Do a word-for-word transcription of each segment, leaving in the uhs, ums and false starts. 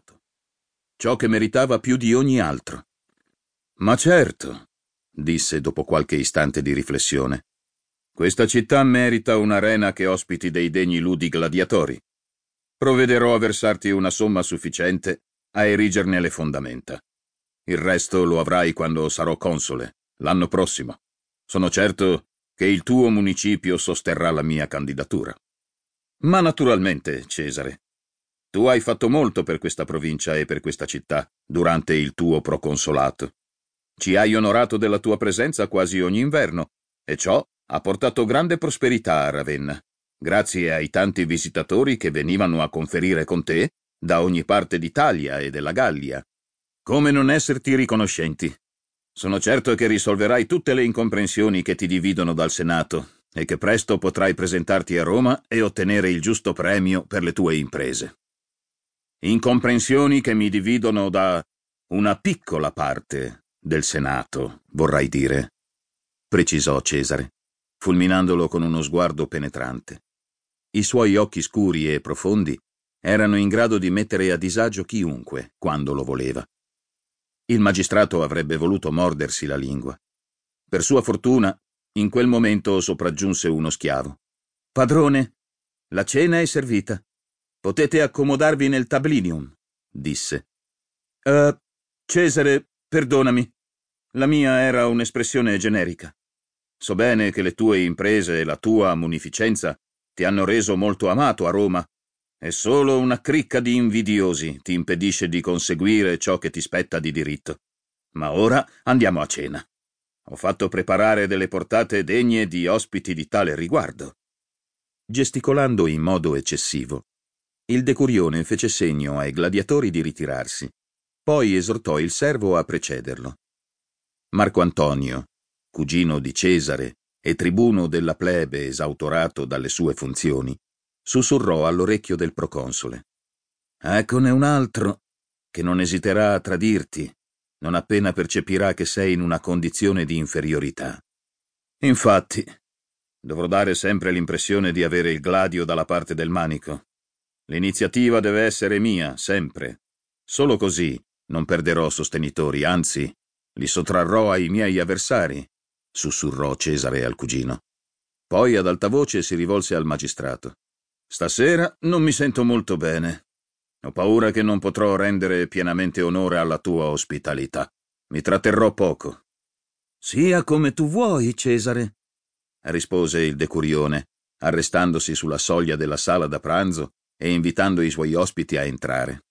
meritato, ciò che meritava più di ogni altro. «Ma certo», disse dopo qualche istante di riflessione, «questa città merita un'arena che ospiti dei degni ludi gladiatori. Provvederò a versarti una somma sufficiente a erigerne le fondamenta. Il resto lo avrai quando sarò console, l'anno prossimo. Sono certo che il tuo municipio sosterrà la mia candidatura». «Ma naturalmente, Cesare, tu hai fatto molto per questa provincia e per questa città durante il tuo proconsolato. Ci hai onorato della tua presenza quasi ogni inverno, e ciò ha portato grande prosperità a Ravenna, grazie ai tanti visitatori che venivano a conferire con te da ogni parte d'Italia e della Gallia. Come non esserti riconoscenti? Sono certo che risolverai tutte le incomprensioni che ti dividono dal Senato e che presto potrai presentarti a Roma e ottenere il giusto premio per le tue imprese». «Incomprensioni che mi dividono da una piccola parte del Senato, vorrai dire», precisò Cesare, fulminandolo con uno sguardo penetrante. I suoi occhi scuri e profondi erano in grado di mettere a disagio chiunque, quando lo voleva. Il magistrato avrebbe voluto mordersi la lingua. Per sua fortuna, in quel momento sopraggiunse uno schiavo. «Padrone, la cena è servita. Potete accomodarvi nel tablinium», disse. Uh, «Cesare, perdonami. La mia era un'espressione generica. So bene che le tue imprese e la tua munificenza ti hanno reso molto amato a Roma, e solo una cricca di invidiosi ti impedisce di conseguire ciò che ti spetta di diritto. Ma ora andiamo a cena. Ho fatto preparare delle portate degne di ospiti di tale riguardo». Gesticolando in modo eccessivo, il decurione fece segno ai gladiatori di ritirarsi, poi esortò il servo a precederlo. Marco Antonio, cugino di Cesare e tribuno della plebe esautorato dalle sue funzioni, sussurrò all'orecchio del proconsole: «Eccone un altro che non esiterà a tradirti non appena percepirà che sei in una condizione di inferiorità. Infatti, dovrò dare sempre l'impressione di avere il gladio dalla parte del manico. L'iniziativa deve essere mia, sempre. Solo così non perderò sostenitori, anzi, li sottrarrò ai miei avversari», sussurrò Cesare al cugino. Poi ad alta voce si rivolse al magistrato: «Stasera non mi sento molto bene. Ho paura che non potrò rendere pienamente onore alla tua ospitalità. Mi tratterrò poco». «Sia come tu vuoi, Cesare», rispose il decurione, arrestandosi sulla soglia della sala da pranzo e invitando i suoi ospiti a entrare.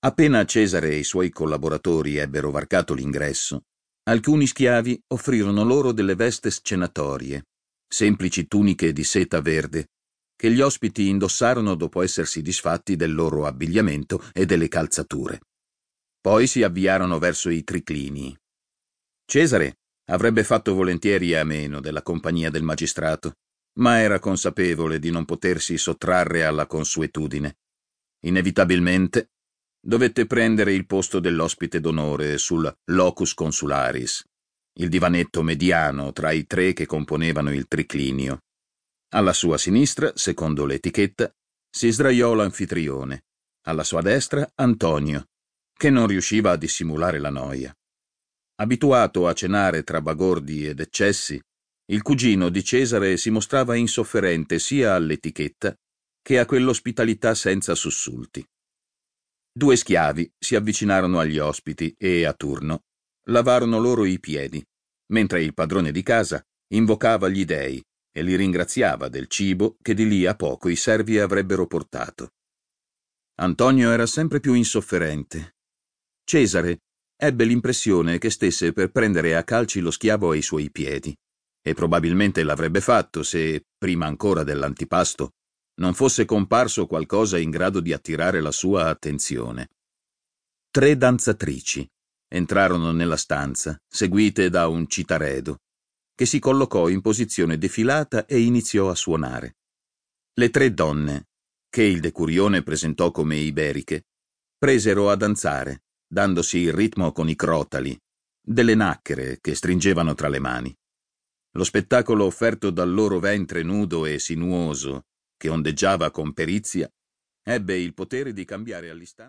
Appena Cesare e i suoi collaboratori ebbero varcato l'ingresso, alcuni schiavi offrirono loro delle veste scenatorie, semplici tuniche di seta verde, che gli ospiti indossarono dopo essersi disfatti del loro abbigliamento e delle calzature. Poi si avviarono verso i triclini. Cesare avrebbe fatto volentieri a meno della compagnia del magistrato, ma era consapevole di non potersi sottrarre alla consuetudine. Inevitabilmente dovette prendere il posto dell'ospite d'onore sul locus consularis, il divanetto mediano tra i tre che componevano il triclinio. Alla sua sinistra, secondo l'etichetta, si sdraiò l'anfitrione, alla sua destra Antonio, che non riusciva a dissimulare la noia. Abituato a cenare tra bagordi ed eccessi, il cugino di Cesare si mostrava insofferente sia all'etichetta che a quell'ospitalità senza sussulti. Due schiavi si avvicinarono agli ospiti e, a turno, lavarono loro i piedi, mentre il padrone di casa invocava gli dei e li ringraziava del cibo che di lì a poco i servi avrebbero portato. Antonio era sempre più insofferente. Cesare ebbe l'impressione che stesse per prendere a calci lo schiavo ai suoi piedi, e probabilmente l'avrebbe fatto se, prima ancora dell'antipasto, non fosse comparso qualcosa in grado di attirare la sua attenzione. Tre danzatrici entrarono nella stanza, seguite da un citaredo, che si collocò in posizione defilata e iniziò a suonare. Le tre donne, che il decurione presentò come iberiche, presero a danzare, dandosi il ritmo con i crotali, delle nacchere che stringevano tra le mani. Lo spettacolo offerto dal loro ventre nudo e sinuoso, che ondeggiava con perizia, ebbe il potere di cambiare all'istante